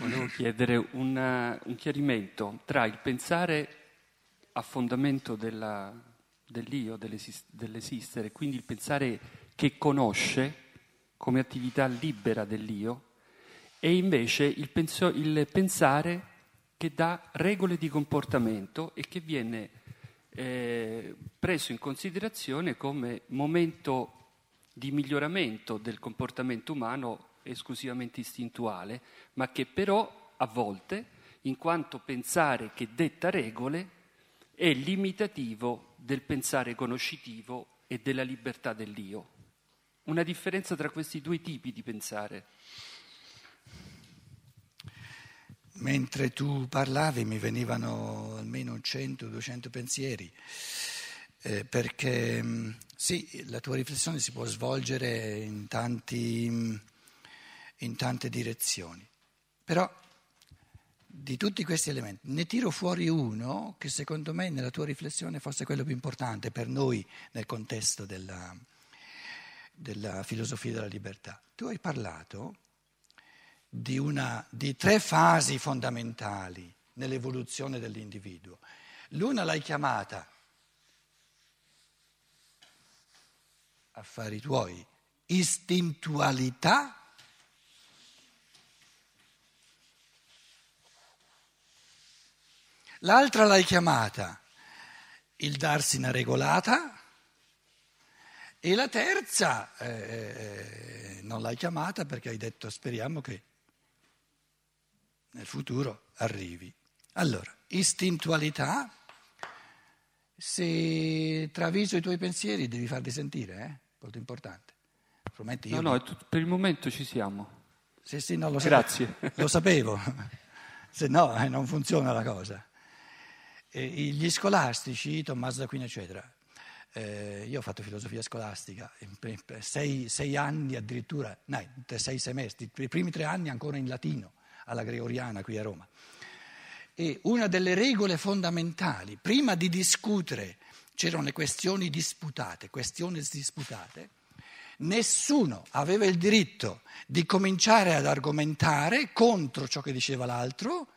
Volevo chiedere un chiarimento tra il pensare a fondamento dell'io, dell'esistere, quindi il pensare che conosce come attività libera dell'io, e invece il pensare che dà regole di comportamento e che viene preso in considerazione come momento di miglioramento del comportamento umano esclusivamente istintuale, ma che però a volte, in quanto pensare che detta regole, è limitativo del pensare conoscitivo e della libertà dell'io. Una differenza tra questi due tipi di pensare. Mentre tu parlavi mi venivano almeno 100-200 pensieri, perché sì, la tua riflessione si può svolgere in tante direzioni, però di tutti questi elementi ne tiro fuori uno che secondo me nella tua riflessione fosse quello più importante per noi nel contesto della filosofia della libertà. Tu hai parlato di tre fasi fondamentali nell'evoluzione dell'individuo. L'una l'hai chiamata affari tuoi, istintualità, l'altra l'hai chiamata il darsi una regolata e la terza non l'hai chiamata perché hai detto speriamo che nel futuro arrivi. Allora, istintualità, se traviso i tuoi pensieri devi farli sentire, molto importante. Prometti io. No, per il momento ci siamo. Sì, no, lo grazie. Lo sapevo, se no non funziona la cosa. Gli scolastici, Tommaso d'Aquino eccetera, io ho fatto filosofia scolastica, 6 anni addirittura, no, 6 semestri, i primi 3 anni ancora in latino alla Gregoriana qui a Roma, e una delle regole fondamentali, prima di discutere c'erano le questioni disputate, nessuno aveva il diritto di cominciare ad argomentare contro ciò che diceva l'altro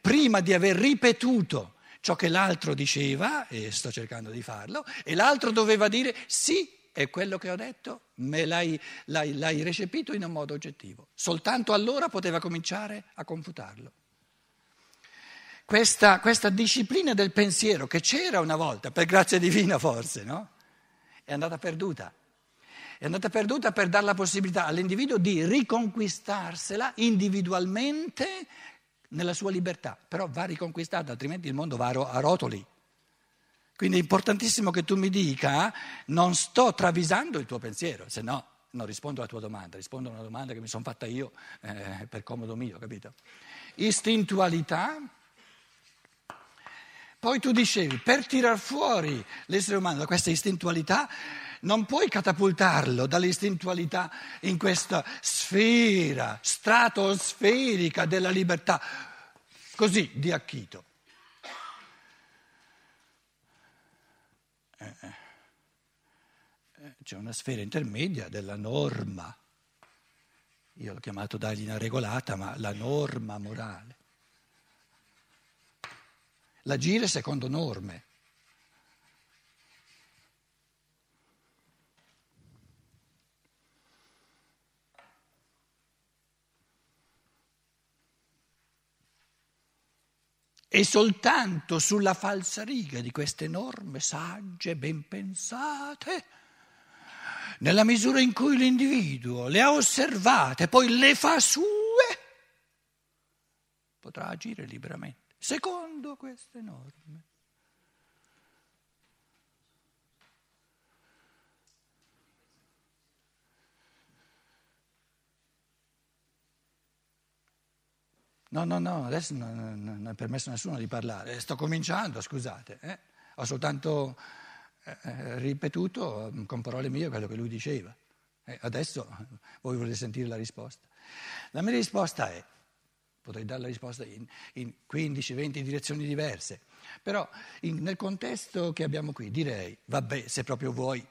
prima di aver ripetuto ciò che l'altro diceva, e sto cercando di farlo, e l'altro doveva dire sì, è quello che ho detto, l'hai recepito in un modo oggettivo. Soltanto allora poteva cominciare a confutarlo. Questa disciplina del pensiero che c'era una volta, per grazia divina forse, no? È andata perduta. È andata perduta per dare la possibilità all'individuo di riconquistarsela individualmente nella sua libertà, però va riconquistata, altrimenti il mondo va a rotoli. Quindi è importantissimo che tu mi dica, non sto travisando il tuo pensiero, se no non rispondo alla tua domanda, rispondo a una domanda che mi sono fatta io per comodo mio, capito? Istintualità. Poi tu dicevi, per tirar fuori l'essere umano da questa istintualità, non puoi catapultarlo dall'istintualità in questa sfera stratosferica della libertà, così di acchito. C'è una sfera intermedia della norma, io l'ho chiamato dargli una regolata, ma la norma morale, l'agire secondo norme. E soltanto sulla falsariga di queste norme sagge, ben pensate, nella misura in cui l'individuo le ha osservate, poi le fa sue, potrà agire liberamente, secondo queste norme. No, adesso non è permesso a nessuno di parlare, sto cominciando, scusate, ho soltanto ripetuto con parole mie quello che lui diceva, adesso voi volete sentire la risposta. La mia risposta è, potrei dare la risposta in 15-20 direzioni diverse, però nel contesto che abbiamo qui direi, vabbè, se proprio vuoi,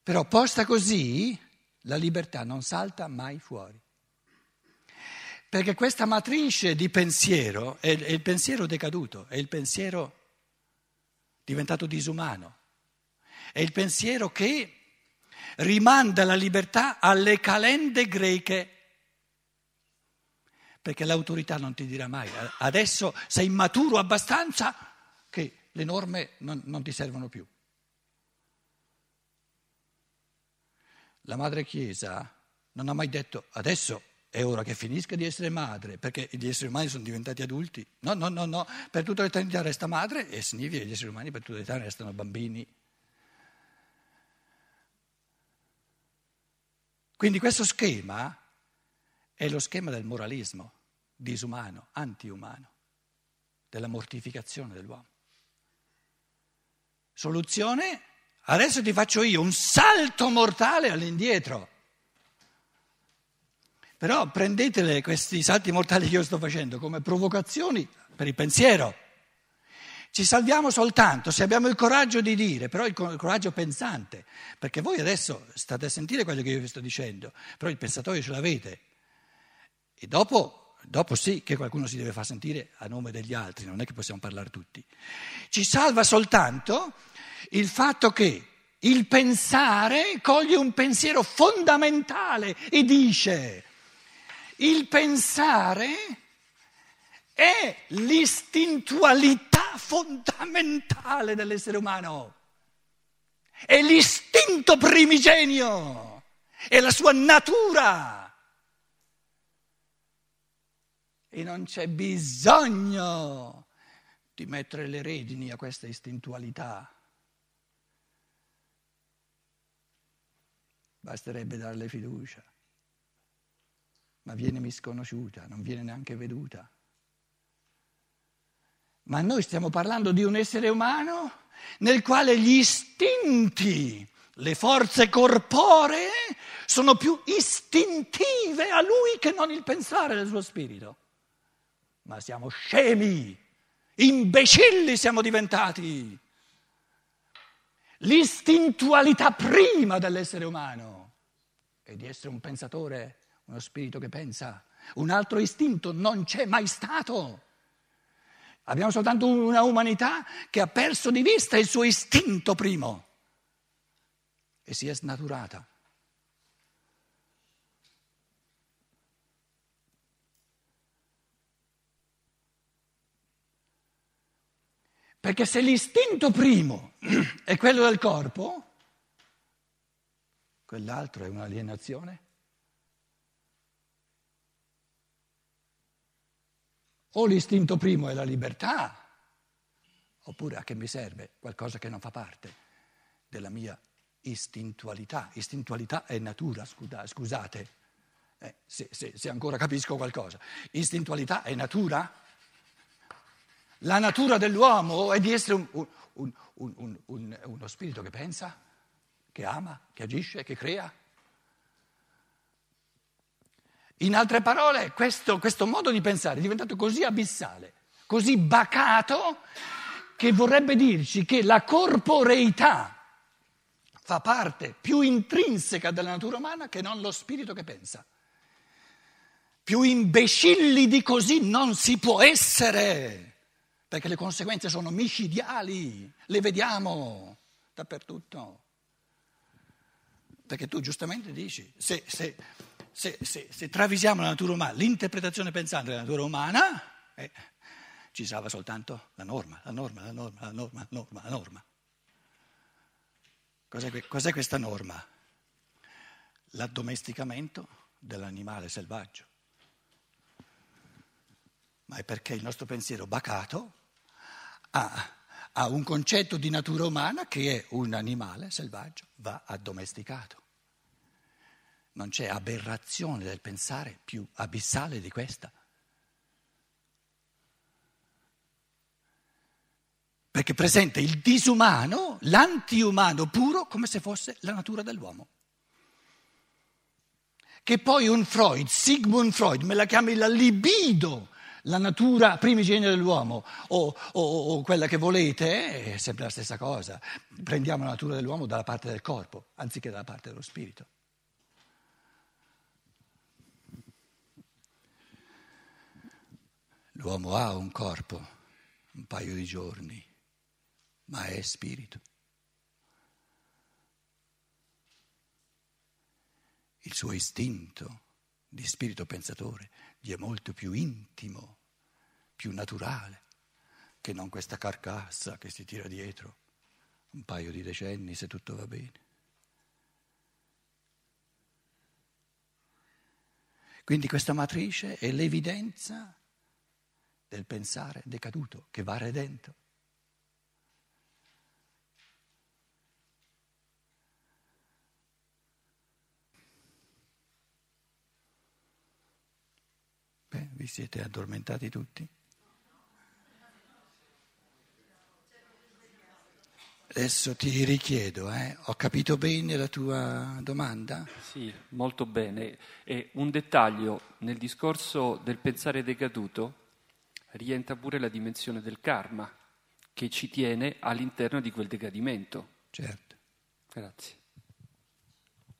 però posta così la libertà non salta mai fuori. Perché questa matrice di pensiero è il pensiero decaduto, è il pensiero diventato disumano, è il pensiero che rimanda la libertà alle calende greche, perché l'autorità non ti dirà mai, adesso sei maturo abbastanza che le norme non ti servono più. La madre Chiesa non ha mai detto adesso è ora che finisca di essere madre, perché gli esseri umani sono diventati adulti. No, per tutta l'eternità resta madre e significa che gli esseri umani per tutta l'eternità restano bambini. Quindi questo schema è lo schema del moralismo disumano, antiumano, della mortificazione dell'uomo. Soluzione? Adesso ti faccio io un salto mortale all'indietro. Però prendetele questi salti mortali che io sto facendo come provocazioni per il pensiero. Ci salviamo soltanto se abbiamo il coraggio di dire, però il coraggio pensante, perché voi adesso state a sentire quello che io vi sto dicendo, però il pensatoio ce l'avete. E dopo sì che qualcuno si deve far sentire a nome degli altri, non è che possiamo parlare tutti. Ci salva soltanto il fatto che il pensare coglie un pensiero fondamentale e dice: il pensare è l'istintualità fondamentale dell'essere umano, è l'istinto primigenio, è la sua natura. E non c'è bisogno di mettere le redini a questa istintualità. Basterebbe darle fiducia, ma viene misconosciuta, non viene neanche veduta. Ma noi stiamo parlando di un essere umano nel quale gli istinti, le forze corporee sono più istintive a lui che non il pensare del suo spirito. Ma siamo scemi, imbecilli siamo diventati. L'istintualità prima dell'essere umano è di essere un pensatore, uno spirito che pensa. Un altro istinto non c'è mai stato. Abbiamo soltanto una umanità che ha perso di vista il suo istinto primo e si è snaturata. Perché se l'istinto primo è quello del corpo, quell'altro è un'alienazione. O l'istinto primo è la libertà, oppure a che mi serve qualcosa che non fa parte della mia istintualità. Istintualità è natura, scusate, se ancora capisco qualcosa. Istintualità è natura? La natura dell'uomo è di essere uno spirito che pensa, che ama, che agisce, che crea. In altre parole, questo modo di pensare è diventato così abissale, così bacato, che vorrebbe dirci che la corporeità fa parte più intrinseca della natura umana che non lo spirito che pensa. Più imbecilli di così non si può essere. Perché le conseguenze sono micidiali, le vediamo dappertutto. Perché tu giustamente dici, se travisiamo la natura umana, l'interpretazione pensante della natura umana, ci salva soltanto la norma. Cos'è questa norma? L'addomesticamento dell'animale selvaggio. Ma è perché il nostro pensiero bacato ha un concetto di natura umana che è un animale selvaggio, va addomesticato. Non c'è aberrazione del pensare più abissale di questa. Perché presenta il disumano, l'antiumano puro, come se fosse la natura dell'uomo. Che poi un Freud, Sigmund Freud, me la chiami la libido, la natura primigenia dell'uomo o quella che volete è sempre la stessa cosa. Prendiamo la natura dell'uomo dalla parte del corpo anziché dalla parte dello spirito. l'uomo ha un corpo, un paio di giorni, ma è spirito. Il suo istinto di spirito pensatore gli è molto più intimo, più naturale, che non questa carcassa che si tira dietro un paio di decenni, se tutto va bene. Quindi questa matrice è l'evidenza del pensare decaduto che va redento. Beh, vi siete addormentati tutti? Adesso ti richiedo, ho capito bene la tua domanda? Sì, molto bene. E un dettaglio, nel discorso del pensare decaduto rientra pure la dimensione del karma che ci tiene all'interno di quel decadimento. Certo. Grazie.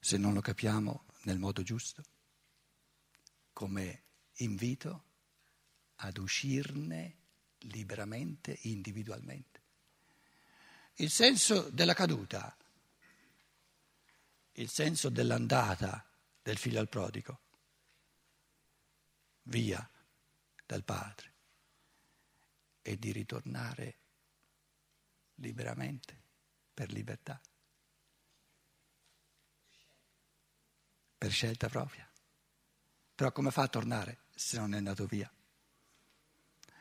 Se non lo capiamo nel modo giusto, come invito ad uscirne liberamente, individualmente. Il senso della caduta, il senso dell'andata del figlio al prodigo, via dal padre, e di ritornare liberamente, per libertà, per scelta propria. Però come fa a tornare se non è andato via?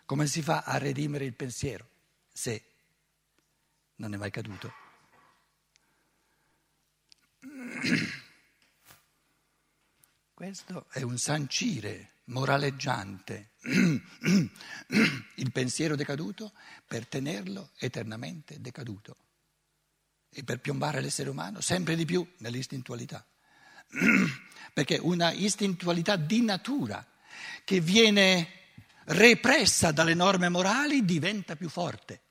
Come si fa a redimere il pensiero se non è mai caduto? Questo è un sancire moraleggiante, il pensiero decaduto, per tenerlo eternamente decaduto e per piombare l'essere umano sempre di più nell'istintualità. Perché una istintualità di natura che viene repressa dalle norme morali diventa più forte.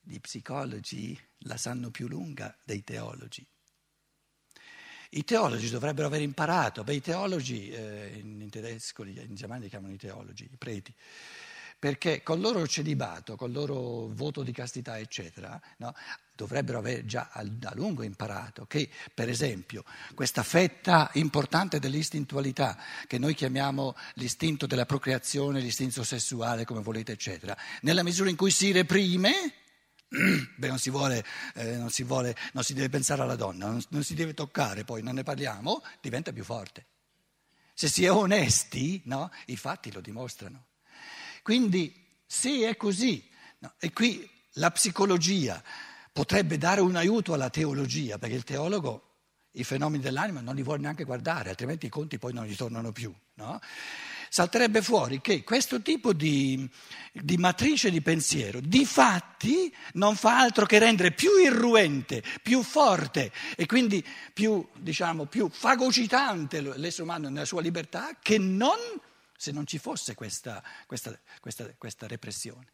Gli psicologi la sanno più lunga dei teologi. I teologi dovrebbero aver imparato, i teologi in tedesco, in Germania li chiamano i teologi, i preti, perché col loro celibato, col loro voto di castità, eccetera, no, dovrebbero aver già a lungo imparato che, per esempio, questa fetta importante dell'istintualità, che noi chiamiamo l'istinto della procreazione, l'istinto sessuale, come volete, eccetera, nella misura in cui si reprime, non si deve pensare alla donna, non si deve toccare, poi non ne parliamo, diventa più forte. Se si è onesti, no? I fatti lo dimostrano. Quindi se è così, no? E qui la psicologia potrebbe dare un aiuto alla teologia, perché il teologo i fenomeni dell'anima non li vuole neanche guardare, altrimenti i conti poi non gli tornano più, no? Salterebbe fuori che questo tipo di matrice di pensiero di fatti non fa altro che rendere più irruente, più forte e quindi più fagocitante l'essere umano nella sua libertà, che non se non ci fosse questa repressione.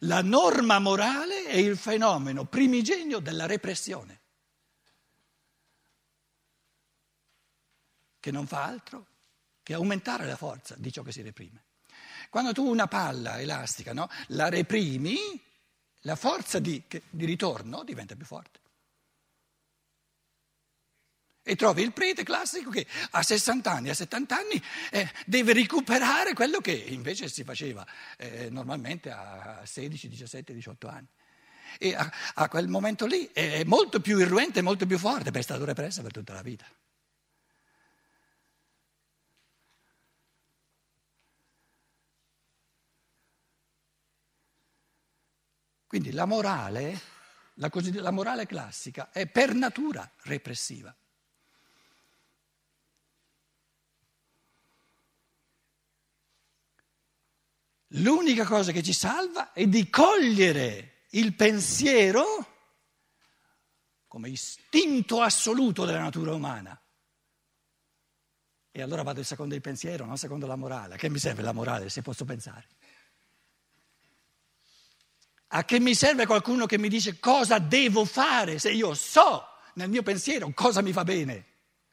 La norma morale è il fenomeno primigenio della repressione, che non fa altro che aumentare la forza di ciò che si reprime. Quando tu una palla elastica, no, la reprimi, la forza di ritorno diventa più forte. E trovi il prete classico che a 60 anni, a 70 anni deve recuperare quello che invece si faceva normalmente a 16, 17, 18 anni. E a quel momento lì è molto più irruente, molto più forte, è stato represso per tutta la vita. Quindi la morale, la morale classica, è per natura repressiva. L'unica cosa che ci salva è di cogliere il pensiero come istinto assoluto della natura umana. E allora vado secondo il pensiero, non secondo la morale. A che mi serve la morale se posso pensare? A che mi serve qualcuno che mi dice cosa devo fare se io so nel mio pensiero cosa mi fa bene?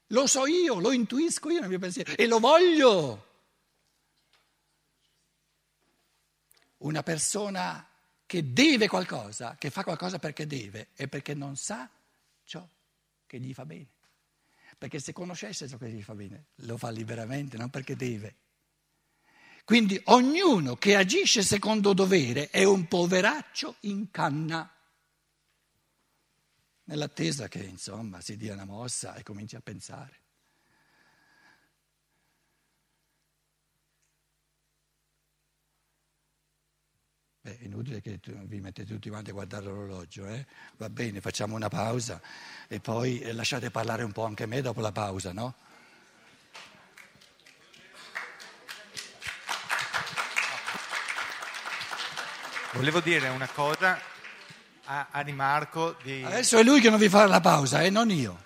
Lo so io, lo intuisco io nel mio pensiero e lo voglio. una persona che deve qualcosa, che fa qualcosa perché deve e perché non sa ciò che gli fa bene. Perché se conoscesse ciò che gli fa bene, lo fa liberamente, non perché deve. Quindi ognuno che agisce secondo dovere è un poveraccio in canna. Nell'attesa che, insomma, si dia una mossa e cominci a pensare. È inutile che vi mettete tutti quanti a guardare l'orologio, eh? Va bene, facciamo una pausa e poi lasciate parlare un po' anche me dopo la pausa, no? Volevo dire una cosa a Di Marco di... Adesso è lui che non vi fa la pausa, non io.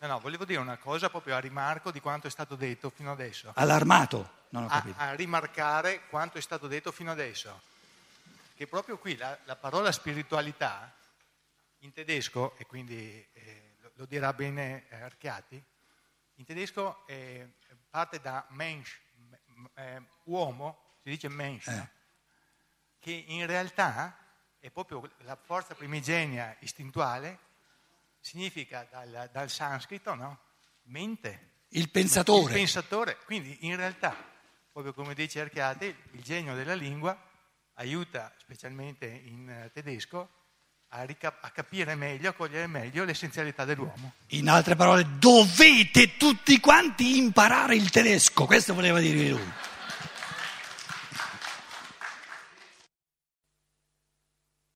No, volevo dire una cosa proprio a rimarco di quanto è stato detto fino adesso. Allarmato, non ho capito. A rimarcare quanto è stato detto fino adesso. Che proprio qui la parola spiritualità, in tedesco, e quindi lo dirà bene Archiati, in tedesco parte da Mensch, uomo, si dice Mensch, che in realtà è proprio la forza primigenia istintuale. Significa dal sanscrito, no? Mente. Il pensatore. Quindi in realtà, proprio come dice Archiati, il genio della lingua aiuta, specialmente in tedesco, a capire meglio, a cogliere meglio l'essenzialità dell'uomo. In altre parole, dovete tutti quanti imparare il tedesco, questo voleva dire lui.